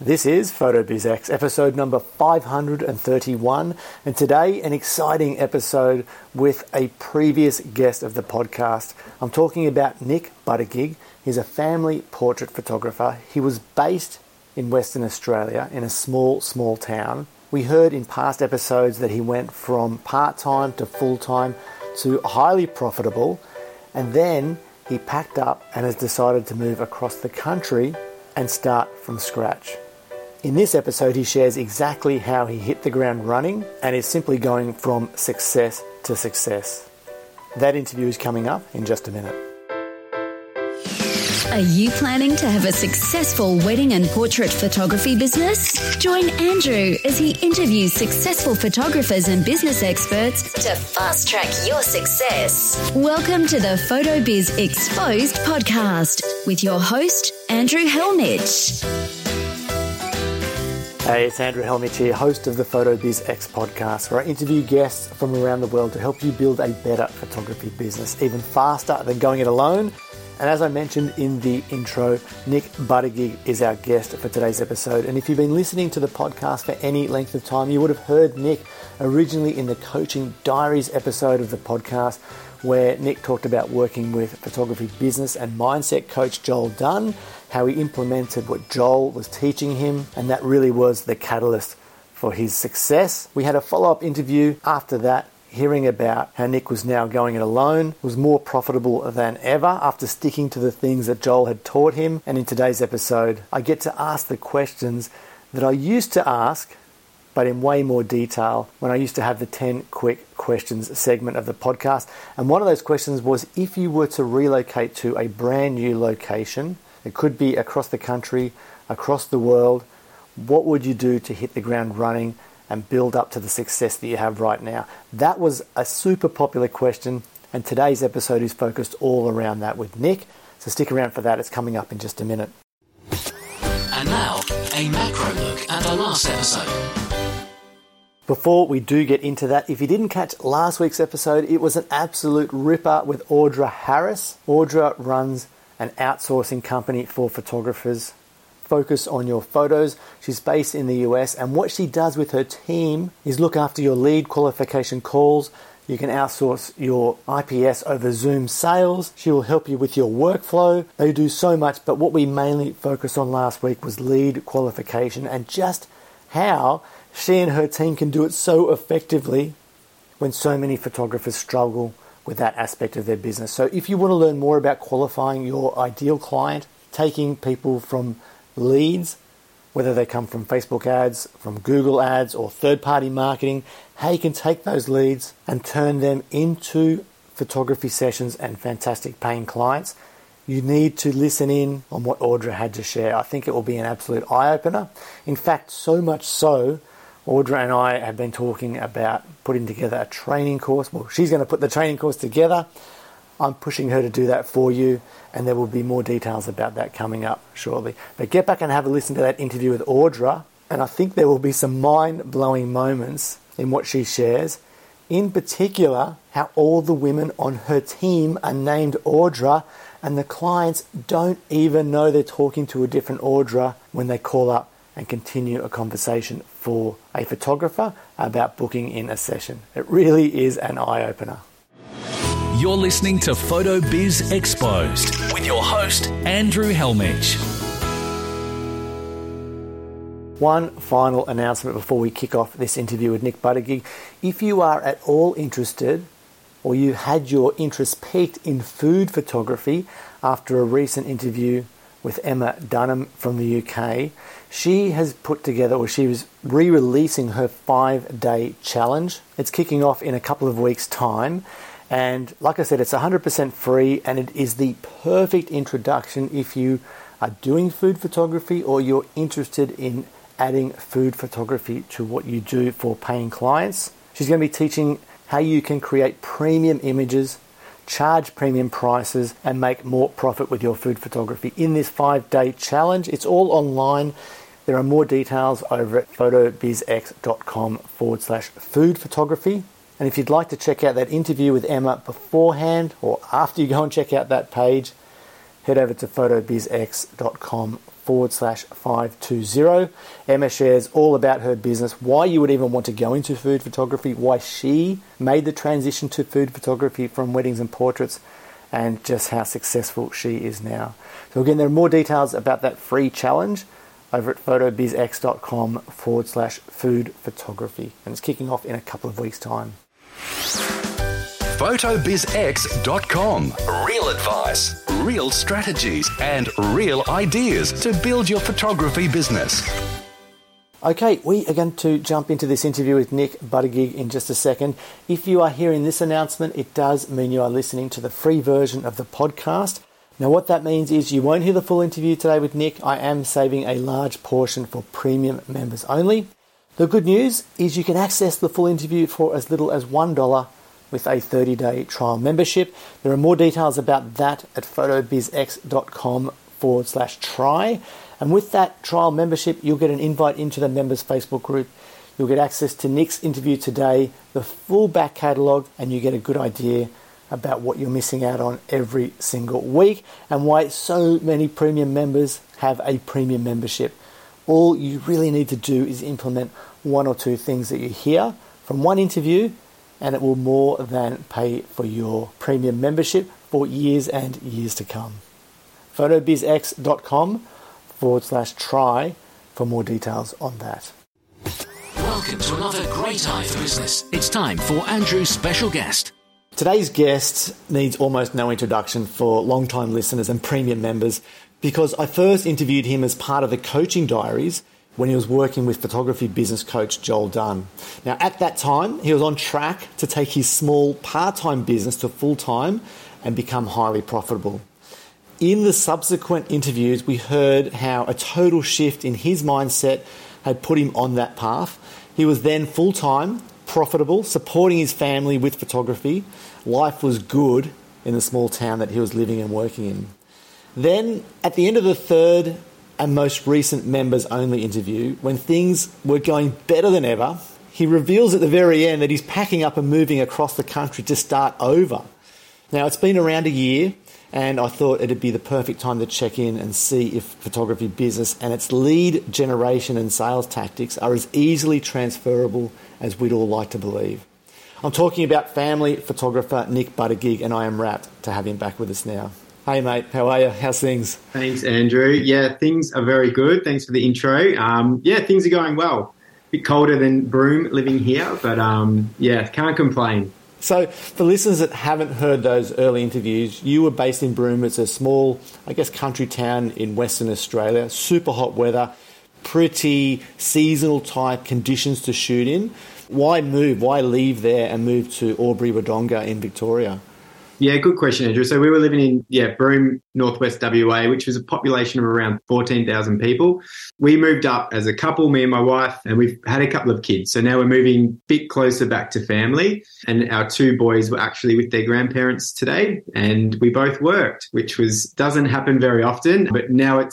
This is PhotoBizX, episode number 531, and today an exciting episode with a previous guest of the podcast. I'm talking about Nik Buttigieg. He's a family portrait photographer. He was based in Western Australia in a small town. We heard in past episodes that he went from part-time to full-time to highly profitable, and then he packed up and has decided to move across the country and start from scratch. In this episode, he shares exactly how he hit the ground running and is simply going from success to success. That interview is coming up in just a minute. Are you planning to have a successful wedding and portrait photography business? Join Andrew as he interviews successful photographers and business experts to fast track your success. Welcome to the PhotoBiz Exposed podcast with your host, Andrew Helmich. Hey, it's Andrew Helmich here, host of the PhotoBizX podcast, where I interview guests from around the world to help you build a better photography business, even faster than going it alone. And as I mentioned in the intro, Nik Buttigieg is our guest for today's episode. And if you've been listening to the podcast for any length of time, you would have heard Nik originally in the Coaching Diaries episode of the podcast, where Nik talked about working with photography business and mindset coach Joel Dunn, how he implemented what Joel was teaching him, and that really was the catalyst for his success. We had a follow-up interview after that, hearing about how Nik was now going it alone, was more profitable than ever after sticking to the things that Joel had taught him. And in today's episode, I get to ask the questions that I used to ask, but in way more detail when I used to have the 10 quick questions segment of the podcast. And one of those questions was, if you were to relocate to a brand new location, it could be across the country, across the world, what would you do to hit the ground running and build up to the success that you have right now? That was a super popular question, and today's episode is focused all around that with Nik. So stick around for that, it's coming up in just a minute. And now, a macro look at our last episode. Before we do get into that, if you didn't catch last week's episode, it was an absolute ripper with Audra Harris. Audra runs an outsourcing company for photographers. Focus on your photos. She's based in the US, and what she does with her team is look after your lead qualification calls. You can outsource your IPS over Zoom sales. She will help you with your workflow. They do so much, but what we mainly focused on last week was lead qualification and just how she and her team can do it so effectively when so many photographers struggle with that aspect of their business. So if you want to learn more about qualifying your ideal client, taking people from leads, whether they come from Facebook ads, from Google ads, or third-party marketing, how you can take those leads and turn them into photography sessions and fantastic paying clients, you need to listen in on what Audra had to share. I think it will be an absolute eye-opener. In fact, so much so, Audra and I have been talking about putting together a training course. Well, she's going to put the training course together. I'm pushing her to do that for you, and there will be more details about that coming up shortly. But get back and have a listen to that interview with Audra, and I think there will be some mind-blowing moments in what she shares. In particular, how all the women on her team are named Audra, and the clients don't even know they're talking to a different Audra when they call up and continue a conversation for a photographer about booking in a session. It really is an eye-opener. You're listening to Photo Biz Exposed with your host, Andrew Helmich. One final announcement before we kick off this interview with Nik Buttigieg. If you are at all interested, or you had your interest piqued in food photography after a recent interview with Emma Dunham from the UK, she has put together, or she was re-releasing her 5-day challenge. It's kicking off in a couple of weeks' time. And like I said, it's 100% free, and it is the perfect introduction if you are doing food photography or you're interested in adding food photography to what you do for paying clients. She's going to be teaching how you can create premium images, charge premium prices, and make more profit with your food photography in this 5-day challenge. It's all online. There are more details over at photobizx.com/food photography. And if you'd like to check out that interview with Emma beforehand or after you go and check out that page, head over to photobizx.com /520. Emma shares all about her business, why you would even want to go into food photography, why she made the transition to food photography from weddings and portraits, and just how successful she is now. So again, there are more details about that free challenge over at photobizx.com/food photography. And it's kicking off in a couple of weeks' time. photobizx.com. Real advice, real strategies, and real ideas to build your photography business. Okay, we are going to jump into this interview with Nik Buttigieg in just a second. If you are hearing this announcement, it does mean you are listening to the free version of the podcast. Now, what that means is you won't hear the full interview today with Nik. I am saving a large portion for premium members only. The good news is you can access the full interview for as little as $1 with a 30-day trial membership. There are more details about that at photobizx.com/try. And with that trial membership, you'll get an invite into the members' Facebook group. You'll get access to Nik's interview today, the full back catalogue, and you get a good idea about what you're missing out on every single week and why so many premium members have a premium membership. All you really need to do is implement one or two things that you hear from one interview, and it will more than pay for your premium membership for years and years to come. photobizx.com/try for more details on that. Welcome to another great eye for business. It's time for Andrew's special guest. Today's guest needs almost no introduction for long-time listeners and premium members, because I first interviewed him as part of The Coaching Diaries when he was working with photography business coach Joel Dunn. Now, at that time, he was on track to take his small part-time business to full-time and become highly profitable. In the subsequent interviews, we heard how a total shift in his mindset had put him on that path. He was then full-time, profitable, supporting his family with photography. Life was good in the small town that he was living and working in. Then, at the end of the third and most recent members only interview, when things were going better than ever, he reveals at the very end that he's packing up and moving across the country to start over. Now, it's been around a year, and I thought it'd be the perfect time to check in and see if photography business and its lead generation and sales tactics are as easily transferable as we'd all like to believe. I'm talking about family photographer Nik Buttigieg, and I am rapt to have him back with us now. Hey, mate. How are you? How's things? Thanks, Andrew. Yeah, things are very good. Thanks for the intro. Things are going well. A bit colder than Broome living here, but can't complain. So for listeners that haven't heard those early interviews, you were based in Broome. It's a small, country town in Western Australia. Super hot weather, pretty seasonal type conditions to shoot in. Why move? Why leave there and move to Albury-Wodonga in Victoria? Yeah, good question, Andrew. So we were living in Broome, northwest WA, which was a population of around 14,000 people. We moved up as a couple, me and my wife, and we've had a couple of kids. So now we're moving a bit closer back to family. And our two boys were actually with their grandparents today, and we both worked, which doesn't happen very often. But now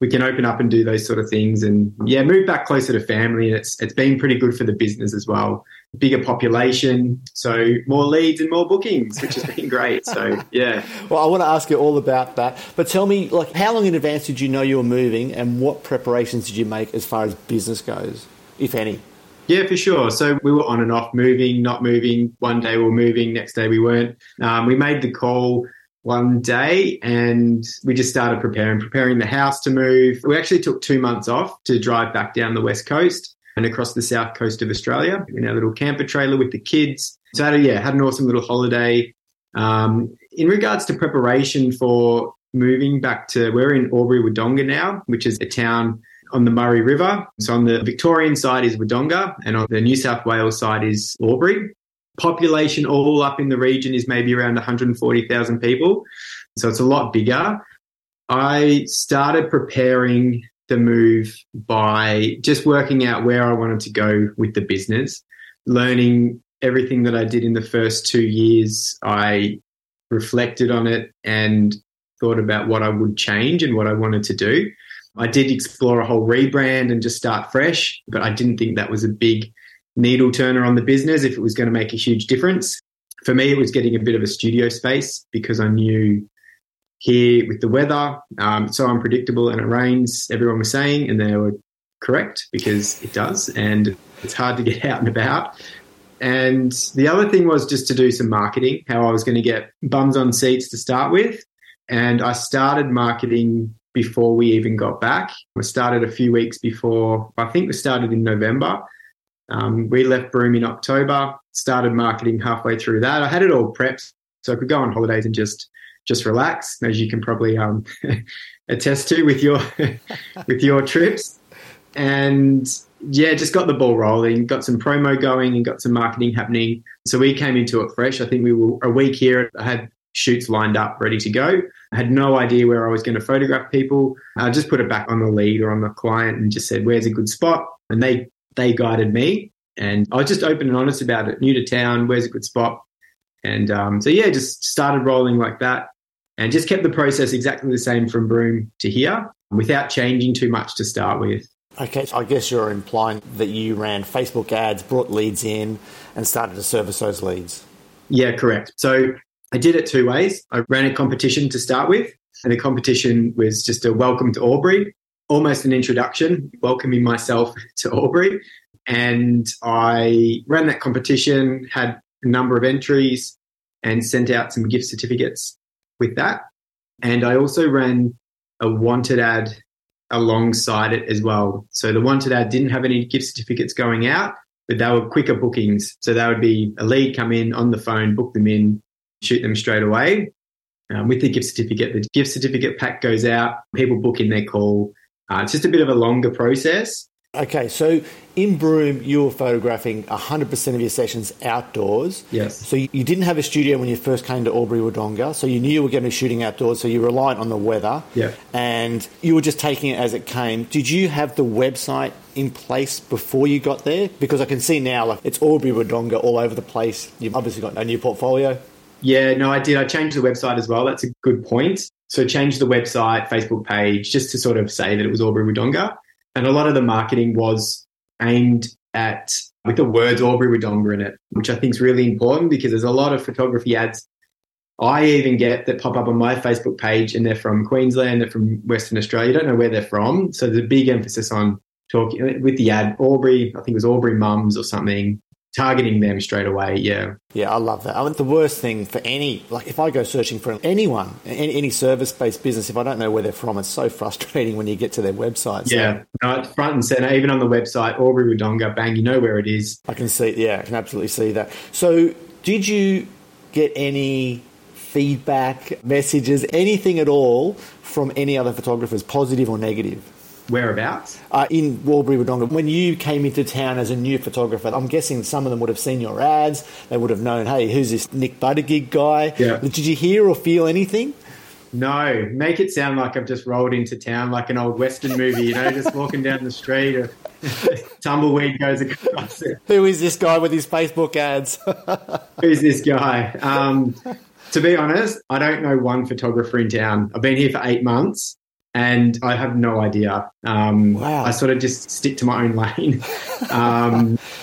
we can open up and do those sort of things, and move back closer to family. And it's been pretty good for the business as well. Bigger population, so more leads and more bookings, which has been great. So, yeah. Well, I want to ask you all about that. But tell me, how long in advance did you know you were moving, and what preparations did you make as far as business goes, if any? Yeah, for sure. So we were on and off, moving, not moving. One day we were moving, next day we weren't. We made the call one day, and we just started preparing the house to move. We actually took 2 months off to drive back down the West Coast and across the south coast of Australia in our little camper trailer with the kids. So, had an awesome little holiday. In regards to preparation for moving back we're in Albury-Wodonga now, which is a town on the Murray River. So on the Victorian side is Wodonga, and on the New South Wales side is Albury. Population all up in the region is maybe around 140,000 people. So it's a lot bigger. I started preparing the move by just working out where I wanted to go with the business, learning everything that I did in the first 2 years. I reflected on it and thought about what I would change and what I wanted to do. I did explore a whole rebrand and just start fresh, but I didn't think that was a big needle turner on the business if it was going to make a huge difference. For me, it was getting a bit of a studio space, because I knew here with the weather. It's so unpredictable and it rains, everyone was saying, and they were correct because it does and it's hard to get out and about. And the other thing was just to do some marketing, how I was going to get bums on seats to start with. And I started marketing before we even got back. We started a few weeks before, I think we started in November. We left Broome in October, started marketing halfway through that. I had it all prepped so I could go on holidays and just relax, as you can probably attest to with your with your trips. And yeah, just got the ball rolling, got some promo going and got some marketing happening. So we came into it fresh. I think we were a week here. I had shoots lined up, ready to go. I had no idea where I was going to photograph people. I just put it back on the lead or on the client and just said, where's a good spot? And they guided me. And I was just open and honest about it. New to town, where's a good spot? And so, yeah, just started rolling like that and just kept the process exactly the same from Broome to here without changing too much to start with. Okay, so I guess you're implying that you ran Facebook ads, brought leads in and started to service those leads. Yeah, correct. So I did it two ways. I ran a competition to start with, and the competition was just a welcome to Albury, almost an introduction, welcoming myself to Albury. And I ran that competition, had a number of entries and sent out some gift certificates with that. And I also ran a wanted ad alongside it as well. So the wanted ad didn't have any gift certificates going out, but they were quicker bookings. So that would be a lead come in on the phone, book them in, shoot them straight away. With the gift certificate pack goes out, people book in their call. It's just a bit of a longer process. Okay, so in Broome, you were photographing 100% of your sessions outdoors. Yes. So you didn't have a studio when you first came to Albury-Wodonga, so you knew you were going to be shooting outdoors, so you relied on the weather. Yeah. And you were just taking it as it came. Did you have the website in place before you got there? Because I can see now, like, it's Albury-Wodonga all over the place. You've obviously got a new portfolio. Yeah, no, I did. I changed the website as well. That's a good point. So changed the website, Facebook page, just to sort of say that it was Albury-Wodonga. And a lot of the marketing was aimed at, with the words Albury-Wodonga in it, which I think is really important because there's a lot of photography ads I even get that pop up on my Facebook page and they're from Queensland, they're from Western Australia, you don't know where they're from. So there's a big emphasis on talking with the ad, Albury, I think it was Albury Mums or something, targeting them straight away, yeah. Yeah, I love that. I mean, the worst thing for any, like if I go searching for anyone, any service-based business, if I don't know where they're from, it's so frustrating when you get to their website. So. Yeah, no, it's front and centre, even on the website, Albury-Wodonga, bang, you know where it is. I can see, yeah, I can absolutely see that. So did you get any feedback, messages, anything at all from any other photographers, positive or negative? Whereabouts? In Albury-Wodonga. When you came into town as a new photographer, I'm guessing some of them would have seen your ads. They would have known, hey, who's this Nik Buttigieg guy? Yeah. Did you hear or feel anything? No. Make it sound like I've just rolled into town like an old Western movie, you know, just walking down the street or tumbleweed goes across it. Who is this guy with his Facebook ads? Who's this guy? To be honest, I don't know one photographer in town. I've been here for 8 months. And I have no idea. Wow. I sort of just stick to my own lane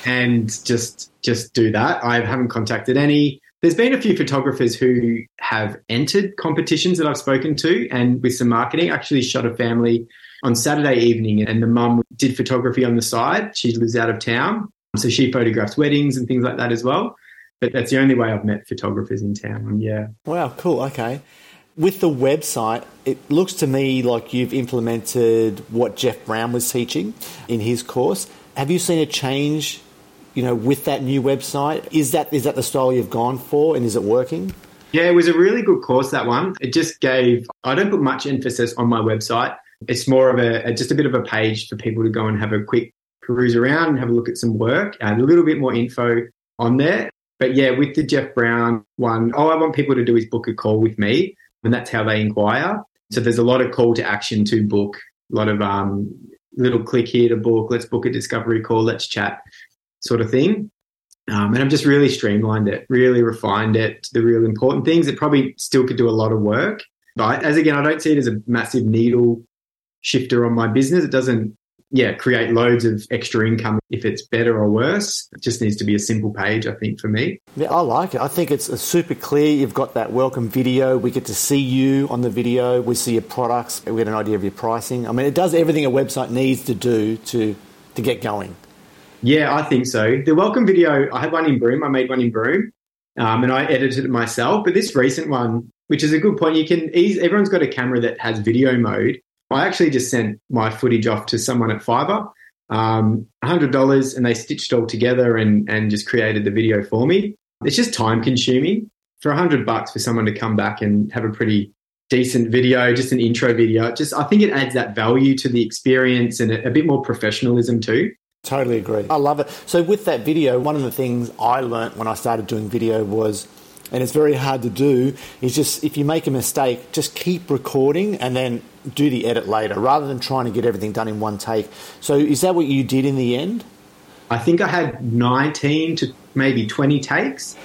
and just do that. I haven't contacted any. There's been a few photographers who have entered competitions that I've spoken to and with some marketing. I actually shot a family on Saturday evening and the mum did photography on the side. She lives out of town, so she photographs weddings and things like that as well. But that's the only way I've met photographers in town, yeah. Wow, cool, okay. With the website, it looks to me like you've implemented what Jeff Brown was teaching in his course. Have you seen a change, you know, with that new website? Is that the style you've gone for and is it working? Yeah, it was a really good course, that one. It just gave, I don't put much emphasis on my website. It's more of just a bit of a page for people to go and have a quick peruse around and have a look at some work and a little bit more info on there. But yeah, with the Jeff Brown one, all I want people to do is book a call with me. And that's how they inquire. So there's a lot of call to action to book, a lot of little click here to book, let's book a discovery call, let's chat sort of thing. And I've just really streamlined it, really refined it to the real important things. It probably still could do a lot of work. But as again, I don't see it as a massive needle shifter on my business. It doesn't yeah, create loads of extra income if it's better or worse. It just needs to be a simple page, I think, for me. Yeah, I like it. I think it's super clear. You've got that welcome video. We get to see you on the video. We see your products. We get an idea of your pricing. I mean, it does everything a website needs to do to get going. Yeah, I think so. The welcome video, I had one in Broome. I made one in Broome, and I edited it myself. But this recent one, which is a good point, everyone's got a camera that has video mode. I actually just sent my footage off to someone at Fiverr, $100, and they stitched all together and just created the video for me. It's just time consuming. For $100 for someone to come back and have a pretty decent video, just an intro video, I think it adds that value to the experience and a bit more professionalism too. Totally agree. I love it. So with that video, one of the things I learnt when I started doing video was, and it's very hard to do, is just if you make a mistake, just keep recording and then do the edit later rather than trying to get everything done in one take. So is that what you did in the end? I think I had 19 to maybe 20 takes.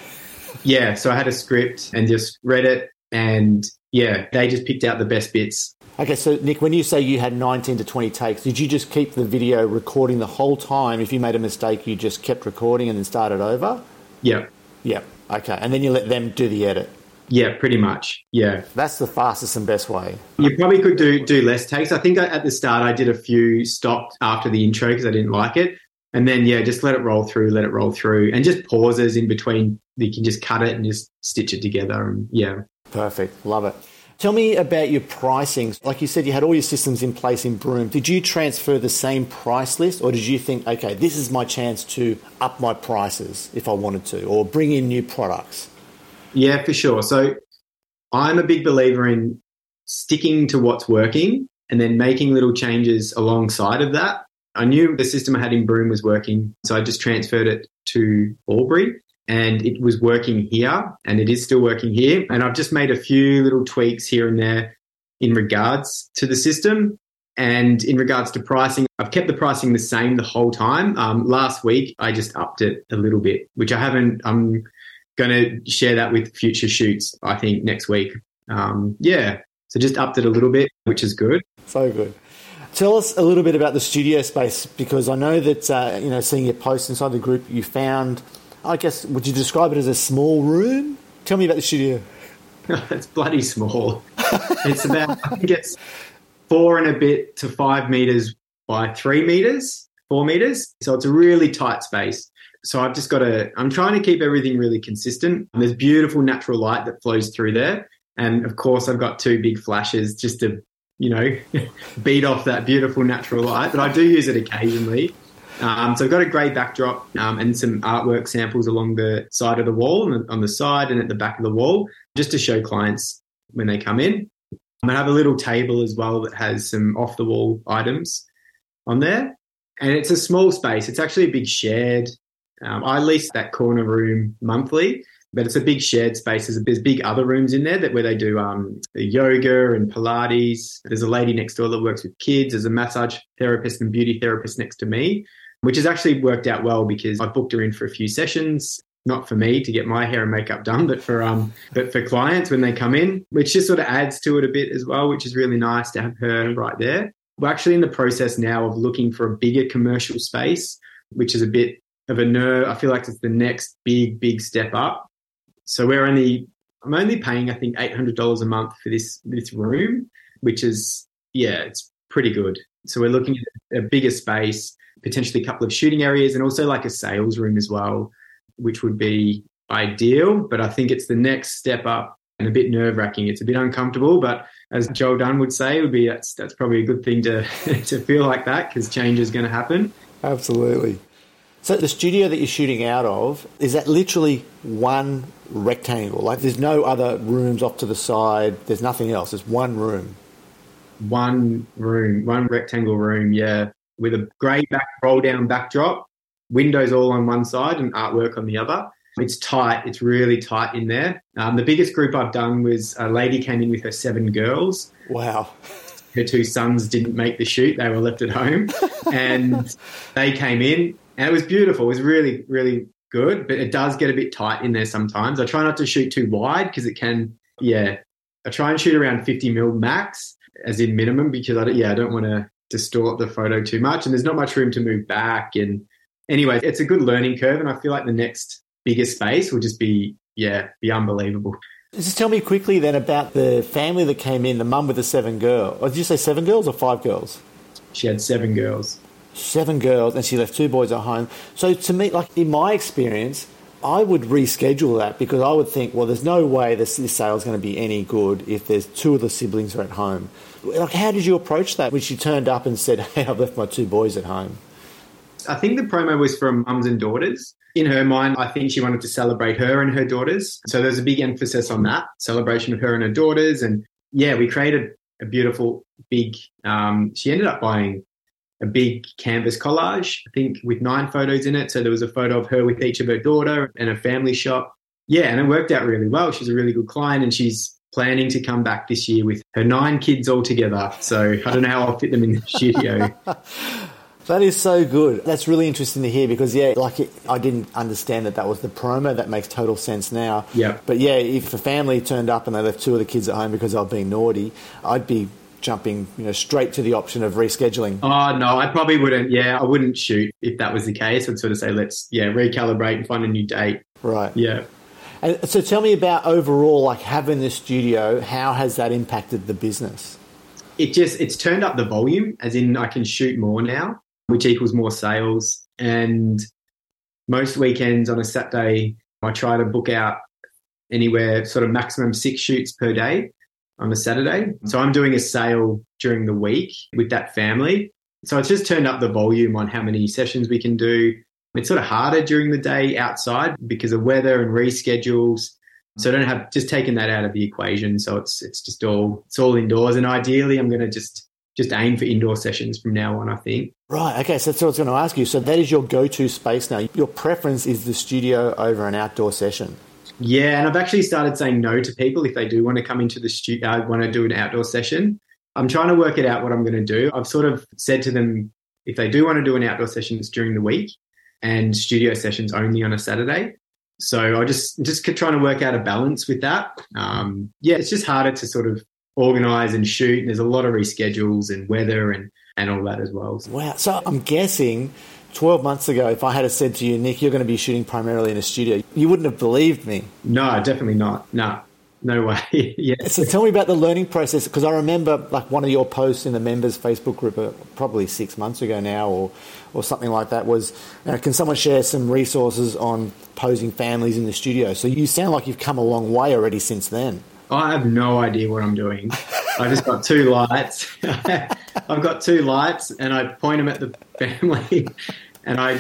Yeah, so I had a script and just read it and, yeah, they just picked out the best bits. Okay, so Nik, when you say you had 19 to 20 takes, did you just keep the video recording the whole time? If you made a mistake, you just kept recording and then started over? Yeah. Yeah, okay. And then you let them do the edit? Yeah, pretty much, yeah. That's the fastest and best way. You probably could do less takes. I think at the start I did a few, stopped after the intro because I didn't like it. And then, yeah, just let it roll through. And just pauses in between. You can just cut it and just stitch it together. And yeah. Perfect. Love it. Tell me about your pricing. Like you said, you had all your systems in place in Broome. Did you transfer the same price list or did you think, okay, this is my chance to up my prices if I wanted to or bring in new products? Yeah, for sure. So I'm a big believer in sticking to what's working and then making little changes alongside of that. I knew the system I had in Broome was working, so I just transferred it to Albury and it was working here and it is still working here. And I've just made a few little tweaks here and there in regards to the system and in regards to pricing. I've kept the pricing the same the whole time. Last week, I just upped it a little bit, which I'm going to share that with future shoots, I think, next week. So just upped it a little bit, which is good. So good. Tell us a little bit about the studio space, because I know that, seeing your posts inside the group, you found, I guess, would you describe it as a small room? Tell me about the studio. It's bloody small. It's about, I think it's 4 and a bit to 5 metres by 3 metres, 4 metres. So it's a really tight space. So I've just got I'm trying to keep everything really consistent. And there's beautiful natural light that flows through there. And of course, I've got 2 big flashes just to, beat off that beautiful natural light, but I do use it occasionally. So I've got a grey backdrop and some artwork samples along the side of the wall and on the side and at the back of the wall just to show clients when they come in. I have a little table as well that has some off-the-wall items on there. And it's a small space. It's actually a big shared. I lease that corner room monthly. But it's a big shared space. There's big other rooms in there where they do yoga and Pilates. There's a lady next door that works with kids. There's a massage therapist and beauty therapist next to me, which has actually worked out well because I booked her in for a few sessions, not for me to get my hair and makeup done, but for clients when they come in, which just sort of adds to it a bit as well, which is really nice to have her right there. We're actually in the process now of looking for a bigger commercial space, which is a bit of a nerve. I feel like it's the next big step up. So I'm only paying, I think, $800 a month for this room, which is, yeah, it's pretty good. So we're looking at a bigger space, potentially a couple of shooting areas and also like a sales room as well, which would be ideal. But I think it's the next step up and a bit nerve-wracking. It's a bit uncomfortable, but as Joel Dunn would say, that's probably a good thing to to feel like that because change is going to happen. Absolutely. So the studio that you're shooting out of, is that literally one rectangle? Like there's no other rooms off to the side. There's nothing else. It's one room. One rectangle room, yeah, with a grey roll-down backdrop, windows all on one side and artwork on the other. It's tight. It's really tight in there. The biggest group I've done was a lady came in with her 7 girls. Wow. Her 2 sons didn't make the shoot. They were left at home. And they came in. And it was beautiful. It was really, really good, but it does get a bit tight in there sometimes. I try not to shoot too wide because it can, yeah. I try and shoot around 50 mil max as in minimum because I don't want to distort the photo too much, and there's not much room to move back. And anyway, it's a good learning curve, and I feel like the next bigger space will just be unbelievable. Just tell me quickly then about the family that came in, the mum with the seven girls. Did you say seven girls or five girls? She had seven girls. Seven girls, and she left two boys at home. So to me, like in my experience, I would reschedule that because I would think, well, there's no way this sale is going to be any good if there's two of the siblings are at home. Like, how did you approach that when she turned up and said, hey, I've left my two boys at home? I think the promo was from mums and daughters. In her mind, I think she wanted to celebrate her and her daughters. So there's a big emphasis on that, celebration of her and her daughters. And, yeah, we created a beautiful big she ended up buying a big canvas collage, I think, with 9 photos in it. So there was a photo of her with each of her daughter and a family shot. Yeah, and it worked out really well. She's a really good client, and she's planning to come back this year with her 9 kids all together. So I don't know how I'll fit them in the studio. That is so good. That's really interesting to hear because, yeah, like I didn't understand that was the promo. That makes total sense now. Yeah. But, yeah, if a family turned up and they left two of the kids at home because I've been naughty, I'd be jumping straight to the option of rescheduling. Oh, no, I probably wouldn't. Yeah, I wouldn't shoot if that was the case. I'd sort of say let's, recalibrate and find a new date. Right. Yeah. And so tell me about overall, like having the studio, how has that impacted the business? It's turned up the volume, as in I can shoot more now, which equals more sales. And most weekends on a Saturday, I try to book out anywhere sort of maximum 6 shoots per day on a Saturday. So I'm doing a sale during the week with that family. So it's just turned up the volume on how many sessions we can do. It's sort of harder during the day outside because of weather and reschedules. So I don't have just taken that out of the equation. So it's just all indoors. And ideally, I'm going to just aim for indoor sessions from now on, I think. Right, okay, so that's what I was going to ask you. So that is your go-to space now. Your preference is the studio over an outdoor session. Yeah, and I've actually started saying no to people if they do want to come into the studio, want to do an outdoor session. I'm trying to work it out what I'm going to do. I've sort of said to them if they do want to do an outdoor session, it's during the week and studio sessions only on a Saturday. So I just keep trying to work out a balance with that. It's just harder to sort of organise and shoot, and there's a lot of reschedules and weather and all that as well. Wow. So I'm guessing 12 months ago, if I had said to you, Nick, you're going to be shooting primarily in a studio, you wouldn't have believed me. No, definitely not. No way. Yeah. So tell me about the learning process, because I remember like one of your posts in the members Facebook group probably 6 months ago now or something like that was, can someone share some resources on posing families in the studio? So you sound like you've come a long way already since then. I have no idea what I'm doing. I just got 2 lights. I've got 2 lights and I point them at the family and I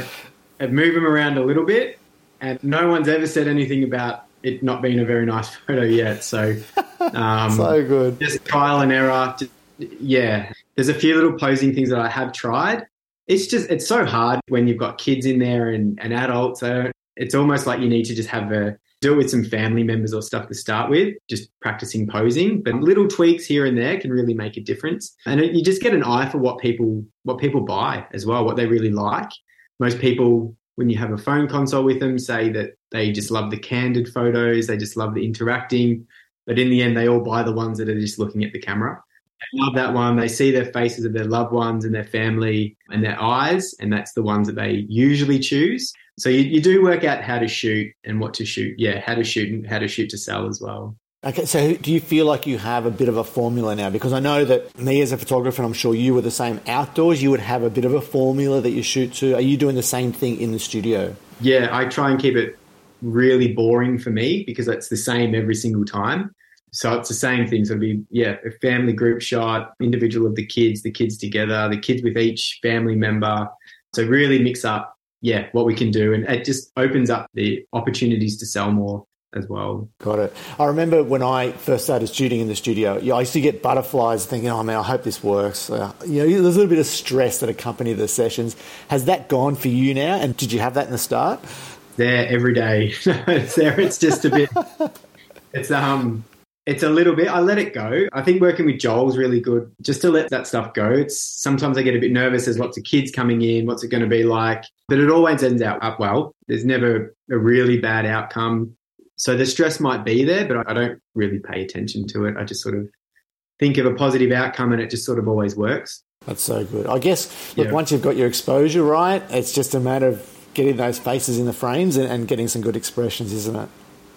move them around a little bit, and no one's ever said anything about it not being a very nice photo yet. So, so good. Just trial and error. Yeah. There's a few little posing things that I have tried. It's so hard when you've got kids in there and adults. It's almost like you need to just do it with some family members or stuff to start with, just practicing posing. But little tweaks here and there can really make a difference. And you just get an eye for what people buy as well, what they really like. Most people, when you have a phone consult with them, say that they just love the candid photos, they just love the interacting. But in the end, they all buy the ones that are just looking at the camera. They love that one. They see their faces of their loved ones and their family and their eyes, and that's the ones that they usually choose. So you do work out how to shoot and what to shoot. Yeah, how to shoot and how to shoot to sell as well. Okay, so do you feel like you have a bit of a formula now? Because I know that me as a photographer, and I'm sure you were the same outdoors, you would have a bit of a formula that you shoot to. Are you doing the same thing in the studio? Yeah, I try and keep it really boring for me because it's the same every single time. So it's the same thing. So it'd be, a family group shot, individual of the kids together, the kids with each family member. So really mix up, what we can do. And it just opens up the opportunities to sell more as well. Got it. I remember when I first started shooting in the studio, I used to get butterflies thinking, oh man, I hope this works. There's a little bit of stress that accompanied the sessions. Has that gone for you now? And did you have that in the start? There every day. It's just a bit, it's a little bit, I let it go. I think working with Joel's really good just to let that stuff go. Sometimes I get a bit nervous. There's lots of kids coming in. What's it going to be like? But it always ends out up well. There's never a really bad outcome. So the stress might be there, but I don't really pay attention to it. I just sort of think of a positive outcome and it just sort of always works. That's so good. I guess, look, once you've got your exposure right, it's just a matter of getting those faces in the frames and getting some good expressions, isn't it?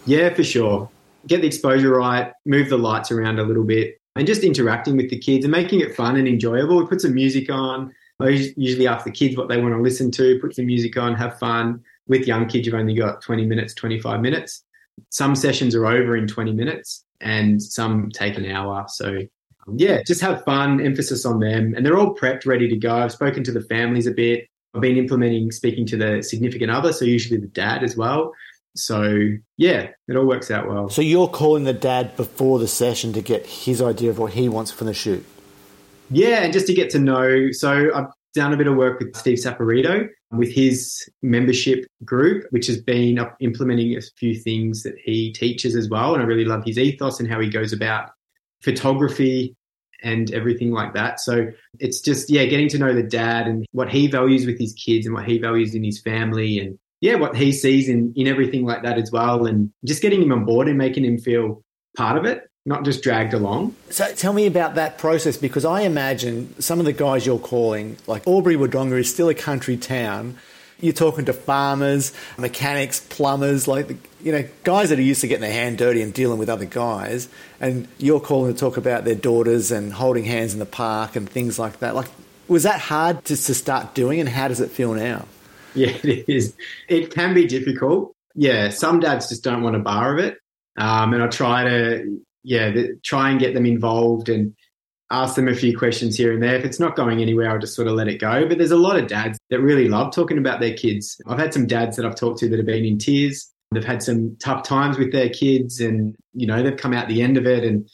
Yeah, for sure. Get the exposure right, move the lights around a little bit, and just interacting with the kids and making it fun and enjoyable. We put some music on. I usually ask the kids what they want to listen to, put some music on, have fun. With young kids, you've only got 20 minutes, 25 minutes. Some sessions are over in 20 minutes and some take an hour. So, yeah, just have fun, emphasis on them. And they're all prepped, ready to go. I've spoken to the families a bit. I've been implementing speaking to the significant other, so usually the dad as well. So, yeah, it all works out well. So you're calling the dad before the session to get his idea of what he wants from the shoot? Yeah, and just to get to know. So I've done a bit of work with Steve Saperito with his membership group, which has been implementing a few things that he teaches as well. And I really love his ethos and how he goes about photography and everything like that. So it's just, yeah, getting to know the dad and what he values with his kids and what he values in his family and, yeah, what he sees in everything like that as well, and just getting him on board and making him feel part of it, not just dragged along. So tell me about that process, because I imagine some of the guys you're calling, like Albury-Wodonga is still a country town. You're talking to farmers, mechanics, plumbers, like, you know, guys that are used to getting their hand dirty and dealing with other guys, and you're calling to talk about their daughters and holding hands in the park and things like that. Like, was that hard to start doing, and how does it feel now? Yeah, it is. It can be difficult. Yeah, some dads just don't want a bar of it. And I try to, try and get them involved and ask them a few questions here and there. If it's not going anywhere, I'll just sort of let it go. But there's a lot of dads that really love talking about their kids. I've had some dads that I've talked to that have been in tears. They've had some tough times with their kids and, you know, they've come out the end of it and,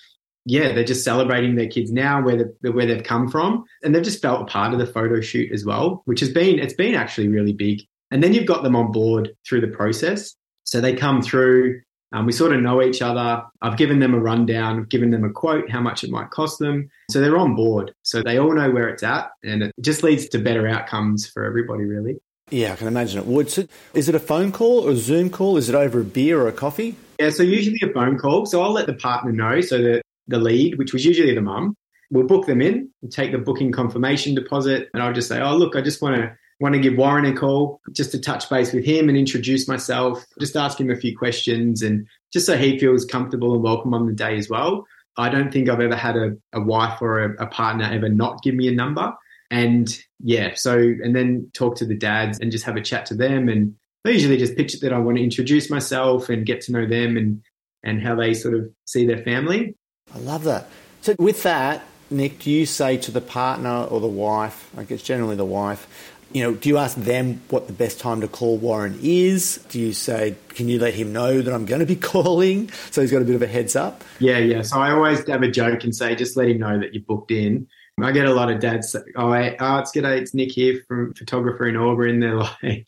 yeah, they're just celebrating their kids now, where they've come from. And they've just felt a part of the photo shoot as well, which has been, it's been actually really big. And then you've got them on board through the process. So they come through, we sort of know each other. I've given them a rundown, I've given them a quote, how much it might cost them. So they're on board. So they all know where it's at, and it just leads to better outcomes for everybody, really. Yeah, I can imagine it would. So is it a phone call or a Zoom call? Is it over a beer or a coffee? Yeah, so usually a phone call. So I'll let the partner know, so that the lead, which was usually the mum, we'll book them in, take the booking confirmation deposit, and I'll just say, oh, look, I just want to give Warren a call just to touch base with him and introduce myself, just ask him a few questions, and just so he feels comfortable and welcome on the day as well. I don't think I've ever had a wife or a partner ever not give me a number. And, yeah, so, and then talk to the dads and just have a chat to them. And I usually just pitch it that I want to introduce myself and get to know them and how they sort of see their family. I love that. So with that, Nik, do you say to the partner or the wife, I guess generally the wife, you know, do you ask them what the best time to call Warren is? Do you say, can you let him know that I'm going to be calling, so he's got a bit of a heads up? Yeah. So I always have a joke and say, just let him know that you're booked in. I get a lot of dads say, g'day, it's Nik here from Photographer in Auburn. And they're like,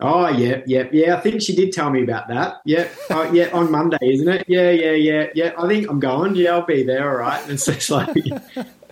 oh, yeah, I think she did tell me about that. Yeah, on Monday, isn't it? Yeah, I think I'm going. Yeah, I'll be there, all right. And it's just like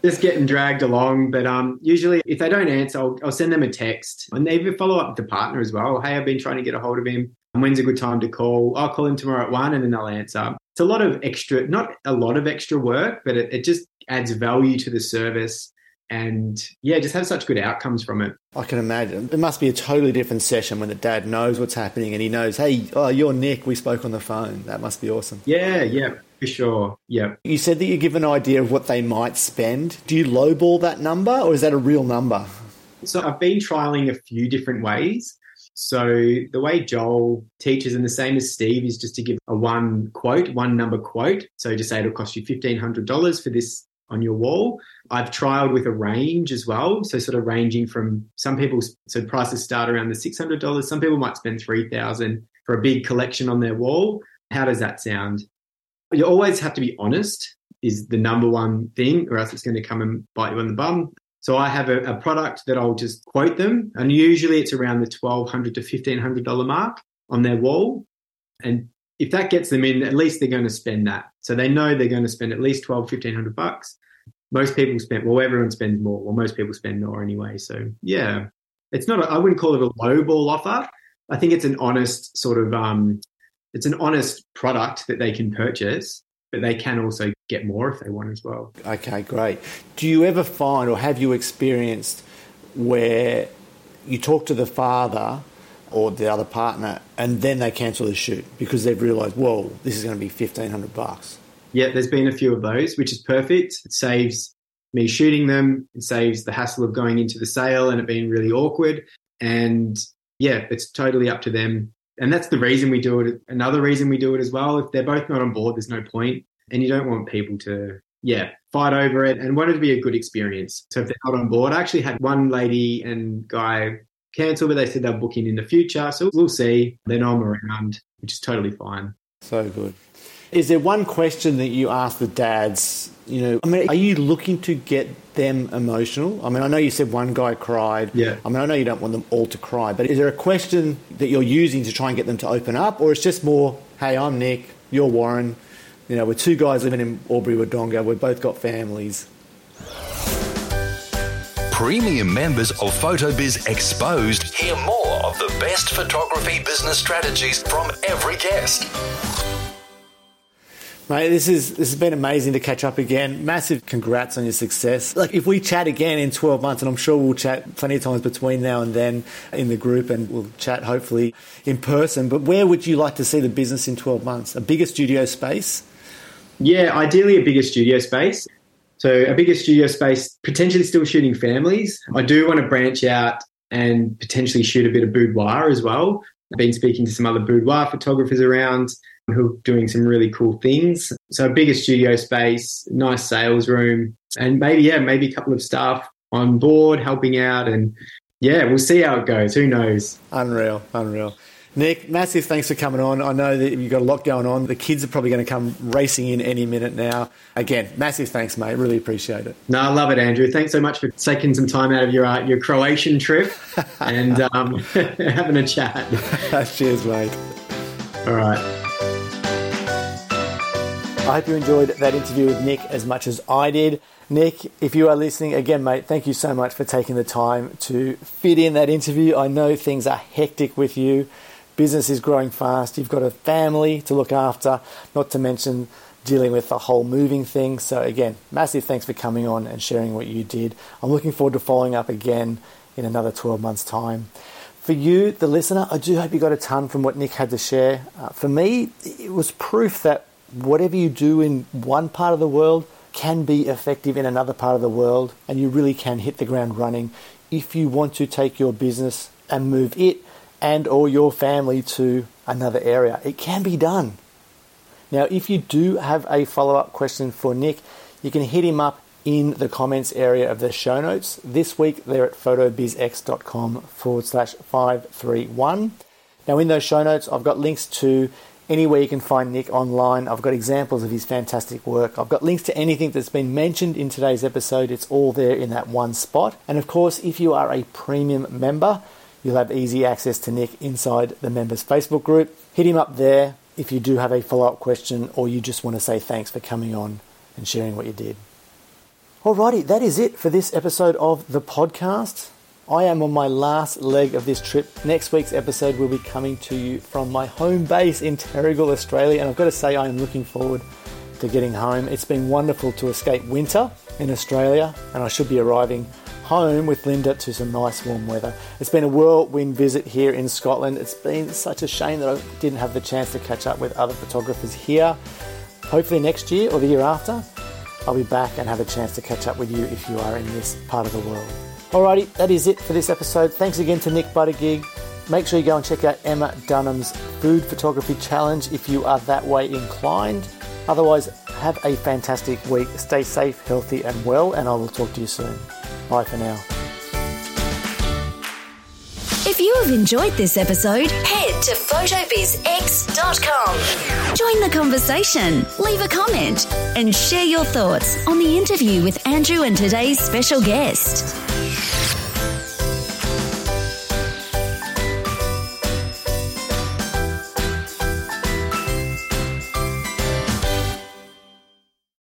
just getting dragged along. But usually if they don't answer, I'll send them a text. And they even follow up with the partner as well. Hey, I've been trying to get a hold of him. When's a good time to call? I'll call him tomorrow at 1:00 and then they'll answer. It's a lot of extra, not a lot of extra work, but it just adds value to the service. And, yeah, just have such good outcomes from it. I can imagine. It must be a totally different session when the dad knows what's happening and he knows, hey, oh, you're Nik, we spoke on the phone. That must be awesome. Yeah, for sure. Yeah. You said that you give an idea of what they might spend. Do you lowball that number, or is that a real number? So I've been trialling a few different ways. So the way Joel teaches, and the same as Steve, is just to give a one number quote. So just say it'll cost you $1,500 for this on your wall. I've trialed with a range as well. So sort of ranging from some people, so prices start around the $600. Some people might spend $3,000 for a big collection on their wall. How does that sound? You always have to be honest is the number one thing, or else it's going to come and bite you on the bum. So I have a product that I'll just quote them. And usually it's around the $1,200 to $1,500 mark on their wall. And if that gets them in, at least they're going to spend that. So they know they're going to spend at least $1,200, $1,500. Most people spend, well, everyone spends more. Well, most people spend more anyway. So, yeah, it's not, I wouldn't call it a low ball offer. I think it's an honest product that they can purchase. but they can also get more if they want as well. Okay, great. Do you ever find, or have you experienced, where you talk to the father or the other partner and then they cancel the shoot because they've realised, whoa, this is going to be $1,500? Yeah, there's been a few of those, which is perfect. It saves me shooting them. It saves the hassle of going into the sale and it being really awkward. And yeah, it's totally up to them. And that's the reason we do it. Another reason we do it as well, if they're both not on board, there's no point. And you don't want people to, fight over it, and want it to be a good experience. So if they're not on board, I actually had one lady and guy cancel, but they said they'll book in the future. So we'll see. Then I'm around, which is totally fine. So good. Is there one question that you ask the dads, are you looking to get them emotional? I know you said one guy cried. Yeah. I know you don't want them all to cry, but is there a question that you're using to try and get them to open up, or it's just more, hey, I'm Nick, you're Warren, we're two guys living in Albury-Wodonga, we've both got families? Premium members of PhotoBiz Exposed hear more of the best photography business strategies from every guest. Mate, this has been amazing to catch up again. Massive congrats on your success. If we chat again in 12 months, and I'm sure we'll chat plenty of times between now and then in the group, and we'll chat hopefully in person. But where would you like to see the business in 12 months? A bigger studio space? Yeah, ideally a bigger studio space. So a bigger studio space, potentially still shooting families. I do want to branch out and potentially shoot a bit of boudoir as well. I've been speaking to some other boudoir photographers around who are doing some really cool things. So a bigger studio space, nice sales room, and maybe a couple of staff on board helping out, and we'll see how it goes. Who knows? Unreal. Nick, massive thanks for coming on. I know that you've got a lot going on. The kids are probably going to come racing in any minute now. Again, massive thanks, mate. Really appreciate it. No, I love it, Andrew. Thanks so much for taking some time out of your Croatian trip and having a chat. Cheers, mate. All right. I hope you enjoyed that interview with Nick as much as I did. Nick, if you are listening, again, mate, thank you so much for taking the time to fit in that interview. I know things are hectic with you. Business is growing fast. You've got a family to look after, not to mention dealing with the whole moving thing. So again, massive thanks for coming on and sharing what you did. I'm looking forward to following up again in another 12 months' time. For you, the listener, I do hope you got a ton from what Nick had to share. For me, it was proof that whatever you do in one part of the world can be effective in another part of the world, and you really can hit the ground running if you want to take your business and move it and or your family to another area. It can be done. Now, if you do have a follow-up question for Nick, you can hit him up in the comments area of the show notes. This week, they're at photobizx.com/531. Now, in those show notes, I've got links to anywhere you can find Nick online. I've got examples of his fantastic work. I've got links to anything that's been mentioned in today's episode. It's all there in that one spot. And of course, if you are a premium member, you'll have easy access to Nick inside the members' Facebook group. Hit him up there if you do have a follow-up question, or you just want to say thanks for coming on and sharing what you did. Alrighty, that is it for this episode of the podcast. I am on my last leg of this trip. Next week's episode will be coming to you from my home base in Terrigal, Australia. And I've got to say, I am looking forward to getting home. It's been wonderful to escape winter in Australia, and I should be arriving home with Linda to some nice warm weather. It's been a whirlwind visit here in Scotland. It's been such a shame that I didn't have the chance to catch up with other photographers here. Hopefully next year or the year after, I'll be back and have a chance to catch up with you if you are in this part of the world. Alrighty, that is it for this episode. Thanks again to Nik Buttigieg. Make sure you go and check out Emma Dunham's Food Photography Challenge if you are that way inclined. Otherwise, have a fantastic week. Stay safe, healthy and well, and I will talk to you soon. Bye for now. If you have enjoyed this episode, head to photobizx.com. Join the conversation, leave a comment and share your thoughts on the interview with Andrew and today's special guest.